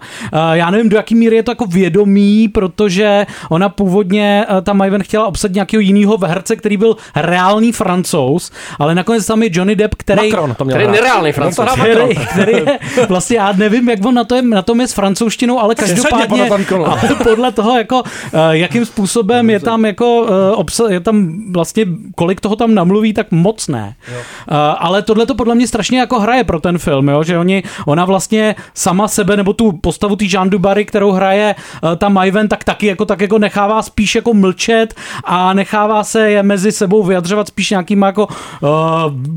Já nevím, do jaký míry je to jako vědomí, protože ona původně, ta Maïwenn chtěla obsadit nějakého jiného herce, který byl reálný Francouz, ale nakonec tam je Johnny Depp, který je nereálný Francouz. Který je, vlastně já nevím, jak on na tom je s francouzštinou, ale každopádně podle toho, jako, jakým způsobem je tam, jako, je tam vlastně, kolik toho tam namluví, tak moc ne. Ale tohle to podle mě strašně jako hraje pro ten film, jo? Že ona vlastně sama sebe, nebo tu postavu tý Jeanne du Barry, kterou hraje ta Maïwenn, tak taky jako tak jako nechává spíš jako mlčet a nechává se je mezi sebou vyjadřovat spíš nějakýma jako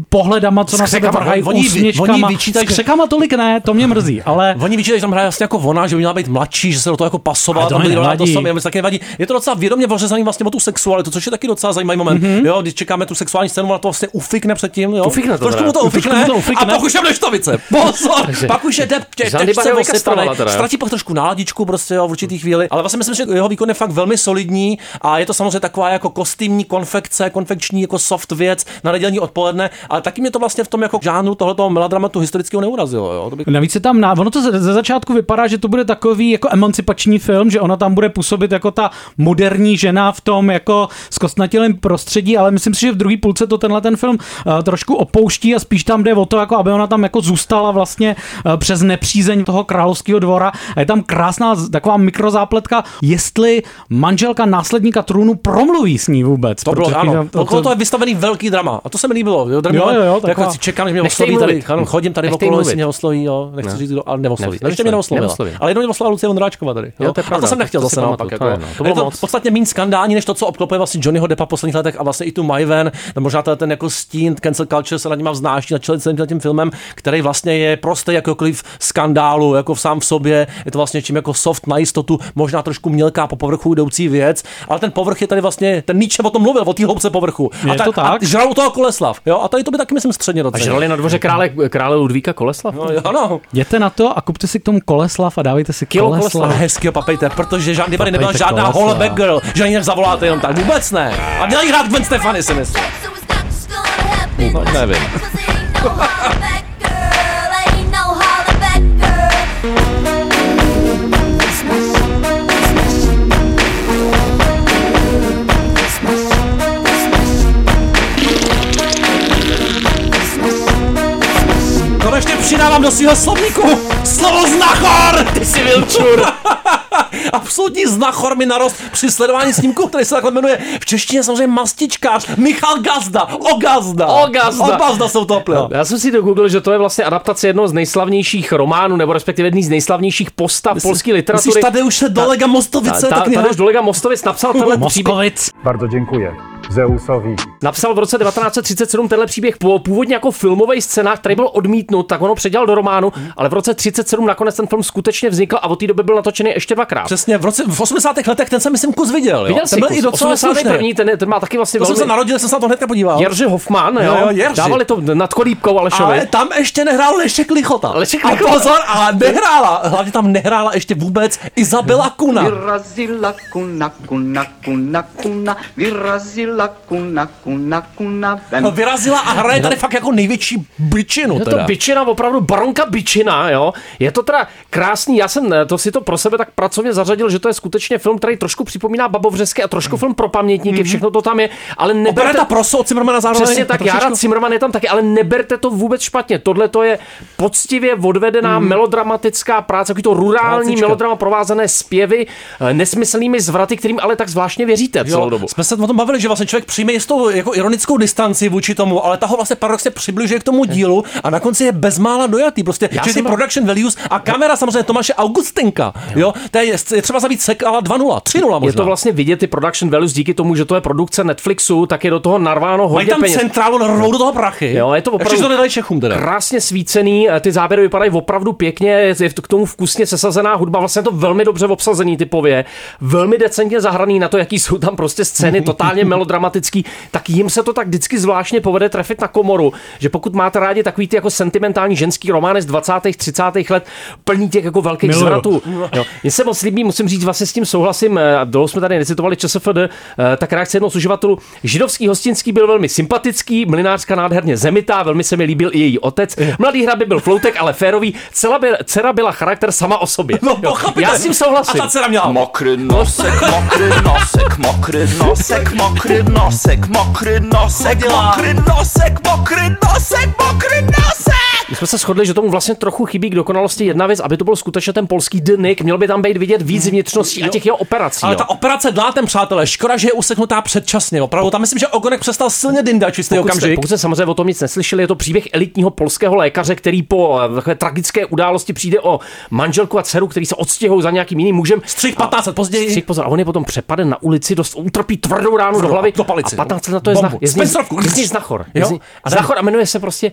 pohledama, co na sebe vrhají, úsměškama. S křekama tolik ne, to mě mrzí, ale... Oni vyčítají, že tam hraje vlastně jako ona, že by měla být mladší, že se do toho jako pasovala, tam byla to samé, mě se taky nevadí. Je to docela vědomě ořezaný vlastně o tu sexualitu, což je taky docela zajímavý moment. Jo, když čekáme tu sexuální scénu, ona to vlastně ufikne předtím, jo. Ufikne to. A pak už je neštovice. Pak už je ztratí pak trošku náladičku prostě jo, v určitý chvíli, ale vlastně myslím, že jeho výkon je fakt velmi solidní a je to samozřejmě taková jako kostýmní konfekce, konfekční jako soft věc na nedělní odpoledne, ale taky mě to vlastně v tom jako žánru tohletoho melodramatu historického neurazilo, jo. Navíc se tam ono to ze začátku vypadá, že to bude takový jako emancipační film, že ona tam bude působit jako ta moderní žena v tom jako zkostnatělém prostředí, ale myslím si, že v druhé půlce to tenhle ten film trošku opouští a spíš tam jde o to, jako aby ona tam jako zůstala vlastně přes nepřízeň toho královského dvora. A je tam krásná taková mikrozápletka, jestli manželka následníka trůnu promluví s ní vůbec. To bylo, ano. Okolo toho je vystavený velký drama. A to se mi líbilo. Jo, tak jako čekám, že mě osloví tady. Ano, chodím tady okolo, jestli mě osloví, jo. Nechci říct, ale neosloví. Ještě mě neoslovila. Ale jednou mě oslovila Lucie Vondráčková tady. Jo, to je pravda. A to jsem nechtěl zase naopak. To bylo podstatně méně skandální, než to, co obklopuje vlastně Johnnyho Deppa v posledních letech a vlastně i tu Maïwenn, možná ten jako stín, cancel culture se nad nima vznáší nad celým tím filmem, který vlastně je prostý jakokoliv skandálu, jako sám v sobě. Je to vlastně čím jako soft na jistotu, možná trošku mělká po povrchu jdoucí věc, ale ten povrch je tady vlastně, ten Nietzsche o tom mluvil, o té hloubce povrchu. Je a tak, to tak? A žral u toho Koleslav, jo? A tady to by taky myslím středně docela. A žrali na dvoře krále Ludvíka Koleslav? No, ano. Jděte na to a kupte si k tomu Koleslav a dávejte si kilo Koleslav. Hezkýho papejte, protože Jeanne du Barry nebyla žádná Hollaback girl, že ani zavoláte jenom tak, vůbec ne. A měla jí hrát Gwen Stefani, si myslím. No, nevím. Konečně přidávám do svýho slovníku slovo znachor! Ty jsi vilčur! Absolutní znachor mi narost při sledování snímku, který se takhle jmenuje v češtině samozřejmě mastičkář Michal Gazda. Ogazda jsou to plil. Já jsem si dogooglil, že to je vlastně adaptace jednoho z nejslavnějších románů, nebo respektive jedný z nejslavnějších postav polské literatury. Myslíš, tady už je Dołęga-Mostowicze? Tady už Dołęga-Mostowic napsal tenhle příběh. Bardzo dziękuję. Zeusový. Napsal v roce 1937 tenhle příběh původně jako filmový scénář, který byl odmítnut, tak ono předělal do románu, ale v roce 1937 nakonec ten film skutečně vznikl a od té doby byl natočený ještě dvakrát. Přesně, v 80. letech ten jsem myslím kus viděl, jo. Ten byl kus, i docela 81. ten má taky vlastně velmi. To jsem se narodil, jsem se na to hnedka podíval. Jerzy Hoffman, jo. Dávali to nad kolíbkou Alešovi. Ale tam ještě nehrál Leszek Lichota. A pozor, a nehrála, hlavně tam nehrála ještě vůbec Izabela Kuna. Vyrazila kuna, kuna, kuna, kuna, vyrazila kuna, kuna, kuna. No, vyrazila a hraje tady fakt jako největší bičinu. Je to bičina, opravdu baronka bičina, jo. Je to teda krásný, já jsem to si to pro sebe tak pracovně zařadil, že to je skutečně film, který trošku připomíná Babovřesky a trošku film pro pamětníky, všechno to tam je, ale neberte... Opereta Proso od Cimrmana zároveň. Přesně tak, Jára Cimrman je tam taky, ale neberte to vůbec špatně. Tohle to je poctivě odvedená melodramatická práce, takový to rurální melodrama provázané zpěvy, nesmyslnými zvraty, kterým ale tak zvláštně věříte celou dobu. Jsme se o tom bavili, že vlastně člověk přijme jistou jako ironickou distanci vůči tomu, ale tahle vlastně paradoxně přibližuje k tomu dílu a na konci je bezmála dojatý, prostě ty production values a kamera samozřejmě Tomáše Augustinka, jo, to je třeba zabít sekala 2:0, 3:0 možná. Je to vlastně vidět ty production values díky tomu, že to je produkce Netflixu, tak je do toho narváno hodně peněz. Tam centrálu narvou do toho prachy. Jo, je to opravdu krásně svícený, ty záběry vypadají opravdu pěkně, je k tomu vkusně sesazená hudba, vlastně to velmi dobře obsazený typově, velmi decentně zahraný na to, jaký jsou tam prostě scény, totálně melodramatický, tak jim se to tak vždycky zvláštně povede trefit na komoru, že pokud máte rádi takový ty jako sentimentální ženský romány z 20. 30. let, plní těch jako velkých zvratů. Mně se moc líbí, musím říct, vlastně s tím souhlasím, dlouho jsme tady necitovali ČSFD, tak reakce jednoho z uživatelů. Židovský hostinský byl velmi sympatický, mlynářka nádherně zemitá, velmi se mi líbil i její otec. Mladý hraby byl floutek, ale férový. Dcera byla charakter sama o sobě. No, já s tím souhlasím. A ta dcera měla mokrý nosek, mokrý nosek, mokrý nosek, mokrý nosek, mokrý nosek, mokrý nosek, mokrý nosek, mokrý nosek. My jsme se shodli, že tomu vlastně trochu chybí k dokonalosti jedna věc, aby to byl skutečně ten polský deník, měl by tam být vidět víc vnitřností a těch jeho operací. Ale ta operace dlátem, přátelé, škoda, že je useknutá předčasně. Opravdu tam myslím, že ogonek přestal silně dyndat čistý okamžik. Pokud jste samozřejmě o tom nic neslyšeli, je to příběh elitního polského lékaře, který po takové tragické události přijde o manželku a dceru, který se odstěhou za nějakým jiným mužem. Střih 15 let později. Střih, pozor, a on je potom přepaden na ulici, dost utrpí tvrdou ránu do hlavy. A 15 let na to je znachor. Znachor a jmenuje se prostě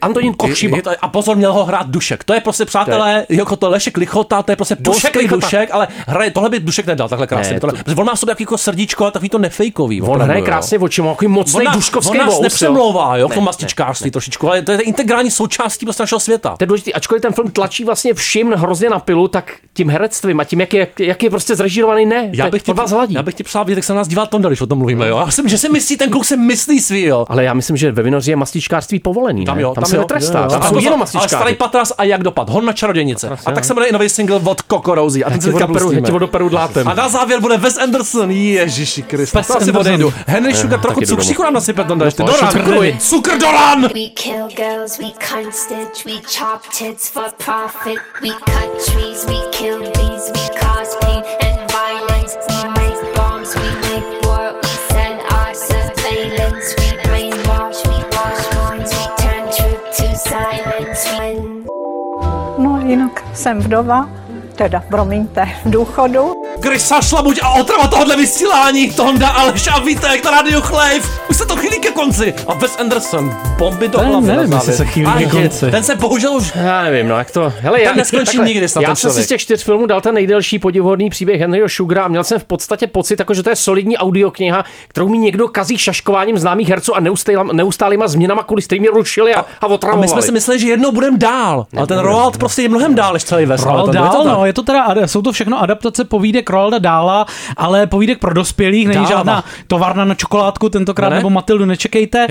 Antonín Kochší. A pozor, měl ho hrát Dušek. To je prostě, přátelé, jako to Leszek Lichota, to je prostě polský Dušek, ale hraje, tohle by Dušek nedal takhle krásně. On má sobě jako srdíčko, ale takový to nefejkový. On hraje krásně očima, takový mocný duškovský vous. On nás nepřemlouvá, jo, to mastičkářství trošičku, ale to je integrální součástí prostě našeho světa. To je důležitý, ačkoliv ten film tlačí vlastně všim hrozně na pilu, tak tím herectvím a tím, jak je prostě zrežírovaný, ne. Já bych ti přál, tak se nás dívá Tonda, když o tom mluvíme, jo. Já myslím, že si myslí, ten kluk si myslí svý, jo. Ale já myslím, že ve Vinoří je mastičkářství povolený. Tam se netrestá. Ale starý Patras a jak dopad? Hon na čarodějnice. A tak se jmenuje i nový single od Kokorouzí. A ten se teďka vodoperu dlátem. A na závěr bude Wes Anderson. Ježiši Kriste. To asi odejdu. Henry Sugar, trochu cukříku nám nasypet. Doran, cukr Doran! We kill girls, we cunt stitch, we chop tits for profit, we cut trees, we kill bees, we cause pain and violence, we make bombs, we make war, we send our surveillance, we brainwash, we wash minds, we turn truth to silence. No jinak jsem vdova, teda promiňte, v důchodu. Krysa šlabuť a otrava tohohle vysílání, Tonda, Aleš a Vítek na Radio Chlejv. Už se to chýlí ke konci. A Wes Anderson, bomby do hlavy. Nevím, jestli se chýlí ke konci. Ten se bohužel už... Já nevím, no jak to... Hele, já neskončím nikdy snad. Já jsem si z těch 4 filmů dal ten nejdelší podivuhodný příběh Henryho Sugara a měl jsem v podstatě pocit, jako že to je solidní audiokniha, kterou mi někdo kazí šaškováním známých herců a neustálýma změnama, kvůli kterými rušili a otravovali. A my jsme si mysleli, že jednou budeme dál. A ten Roald prostě je mnohem dál než celý Wes. No, je to teda, jsou to všechno adaptace povídek Roalda Dála, ale povídek pro dospělých, není žádná Továrna na čokoládku tentokrát, nebo Matildu nečekejte.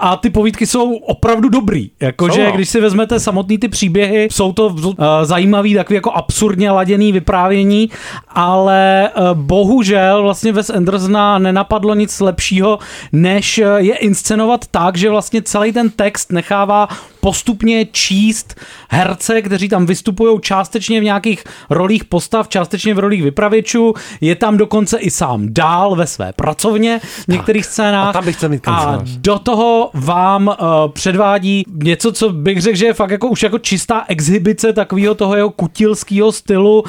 A ty povídky jsou opravdu dobrý. Jakože když si vezmete samotný ty příběhy, jsou to zajímavý, takový jako absurdně laděný vyprávění, ale bohužel vlastně Wes Andersona nenapadlo nic lepšího, než je inscenovat tak, že vlastně celý ten text nechává postupně číst herce, kteří tam vystupují částečně v nějakých rolích postav, částečně v rolích vypravěčů. Je tam dokonce i sám dál ve své pracovně v některých scénách. A tam bych chtěl mít kancelář. A do toho vám předvádí něco, co bych řekl, že je fakt jako už jako čistá exhibice takového toho jeho kutilského stylu,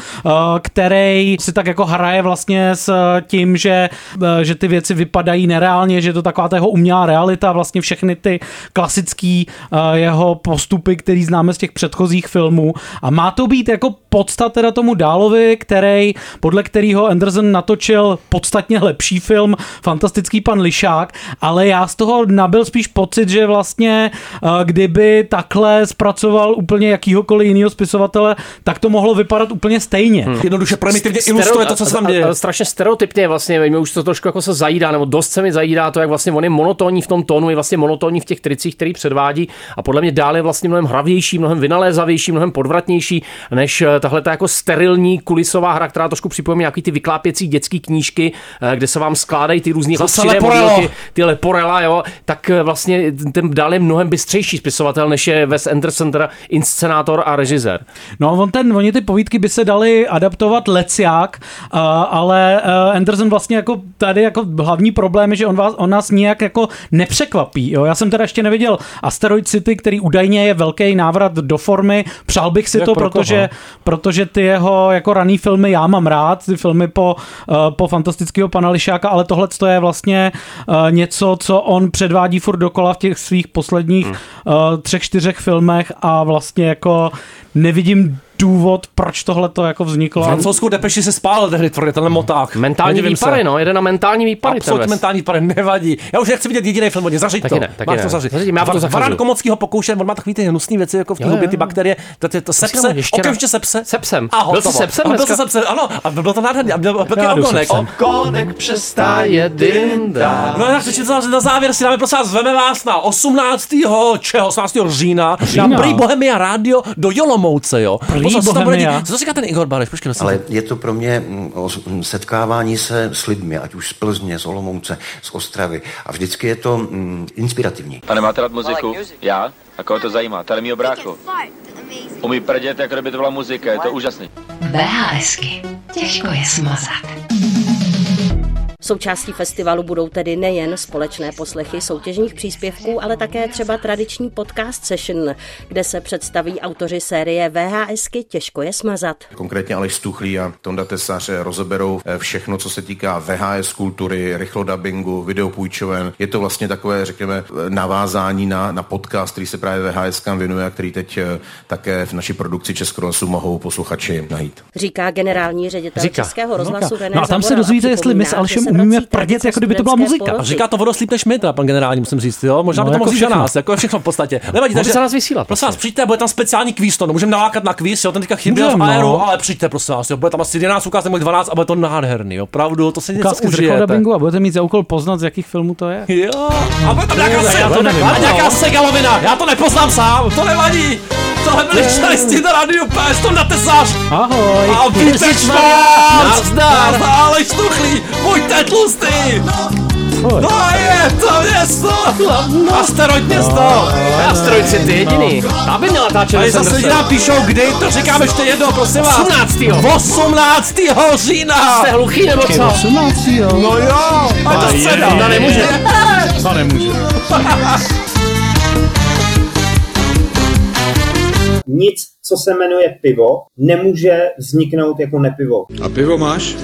který si tak jako hraje vlastně s tím, že ty věci vypadají nereálně, že je to taková ta jeho umělá realita, vlastně všechny ty klasický jeho postupy, který známe z těch předchozích filmů. A má to být jako podstat teda tomu Dálovi, který, podle kterého Anderson natočil podstatně lepší film Fantastický pan Lišák, ale já z toho nabyl spíš pocit, že vlastně kdyby takhle zpracoval úplně jakýhokoliv jiného spisovatele, tak to mohlo vypadat úplně stejně. Jednoduše primitivně ilustruje to, co se tam děje. Strašně stereotypně vlastně, víme už to trošku jako se zajídá, nebo dost se mi zajídá to, jak vlastně on je monotónní v tom tónu, je vlastně monotónní v těch tricích, který předvádí, a podle mě Dál je vlastně mnohem hravější, mnohem vynalézavější, mnohem podvratnější než tahle ta jako sterilní kulisová hra, která trošku připomíná nějaký ty vyklápěcí dětské knížky, kde se vám skládají ty různé modely, ty leporela, jo, tak vlastně ten Dál je mnohem bystřejší spisovatel, než je Wes Anderson, teda inscenátor a režisér. No a oni ty povídky by se daly adaptovat lecjak, ale Anderson vlastně jako tady jako hlavní problém je, že on nás nijak jako nepřekvapí. Jo? Já jsem teda ještě neviděl Asteroid City, který údajně je velký návrat do formy. Přál bych si to, protože ty jeho jako raný filmy já mám rád, ty filmy po Fantastického pana Lišáka, ale tohle to je vlastně něco, co on předvádí furt dokola v těch svých posledních třech, čtyřech filmech a vlastně jako nevidím důvod, proč tohle to jako vzniklo. Francouzskou Depeši se spálil tehdy tvrdě, tenhle moták. Mentální výpary, no, jede na mentální výpary. Absolutně mentální výpary, nevadí. Já už nechci vidět jediný film, zařiď to. Máš to zařiď. Varán Komockýho pokoušel, on má takový ty hnusný věci, jako v té hubě ty bakterie, to sepse, okamžitě sepse. Sepsem. Byl jsi sepsem dneska? Byl jsi sepsem, ano, a byl to nádherný, a byl pěkný okonek. Okonek přestáje dynda. No tak na závěr si dáme, prosím vás, zveme vás na 18. října na Prý Bohemia rádio do Olomouce, jo. Co říká ten Igor Bareš? Počkej, ale je to pro mě setkávání se s lidmi, ať už z Plzně, z Olomouce, z Ostravy. A vždycky je to inspirativní. A nemáte rád muziku? Já? A koho to zajímá? Tady mýho bráchu. Umí prdět, jako kdyby to byla muzika. Je to úžasný. VHSky. Těžko je smazat. Součástí festivalu budou tedy nejen společné poslechy soutěžních příspěvků, ale také třeba tradiční podcast session, kde se představí autoři série VHSky Těžko je smazat. Konkrétně Aleš Stuchlý a Tonda Tesaře rozeberou všechno, co se týká VHS kultury, rychlodabingu, videopůjčoven. Je to vlastně takové, řekněme, navázání na podcast, který se právě VHSkám věnuje a který teď také v naší produkci Českého rozhlasu mohou posluchači najít. Říká generální ředitel Českého rozhlasu René Závora. No a tam se dozvíte, jestli my s Alešem umíme prdět, jako kdyby to byla muzika. A říká to vodoslíp než my, teda pan generální, musím říct, jo. Možná by to jako mohl říct nás, jako všechno v podstatě. Nevadí, takže se nás vysílat. Prosím vás, přijďte, bude tam speciální kvíz, to můžeme nalákat na kvíz, jo, ten teďka chyběl v Aeru, ale přijďte, prosím vás, jo, bude tam asi 11 ukázek, 12 a bude to nádherný, jo. Pravdu, to se něco užije. A budete mít za úkol poznat, z jakých filmů to je. Jo. A bude tam nějaká segalovina. Já to nepoznám sám, to nevadí. Tohle byli Čelisti na rádiu PS, Tonda Tesař. Ahoj. A Víta Šmarce. Nazdar. Aleš Stuchlý. Buďte tlustý. To je to město. Asteroid město. Asteroid City jediný. Tam by měla ta Čelisti. Tady zase lidi nám píšou kdy, to říkám ještě jednou, prosím vás. 18. října. Jste hluchý nebo co? 18. No jo. A to se dá. To nemůže. Nic, co se jmenuje pivo, nemůže vzniknout jako nepivo. A pivo máš?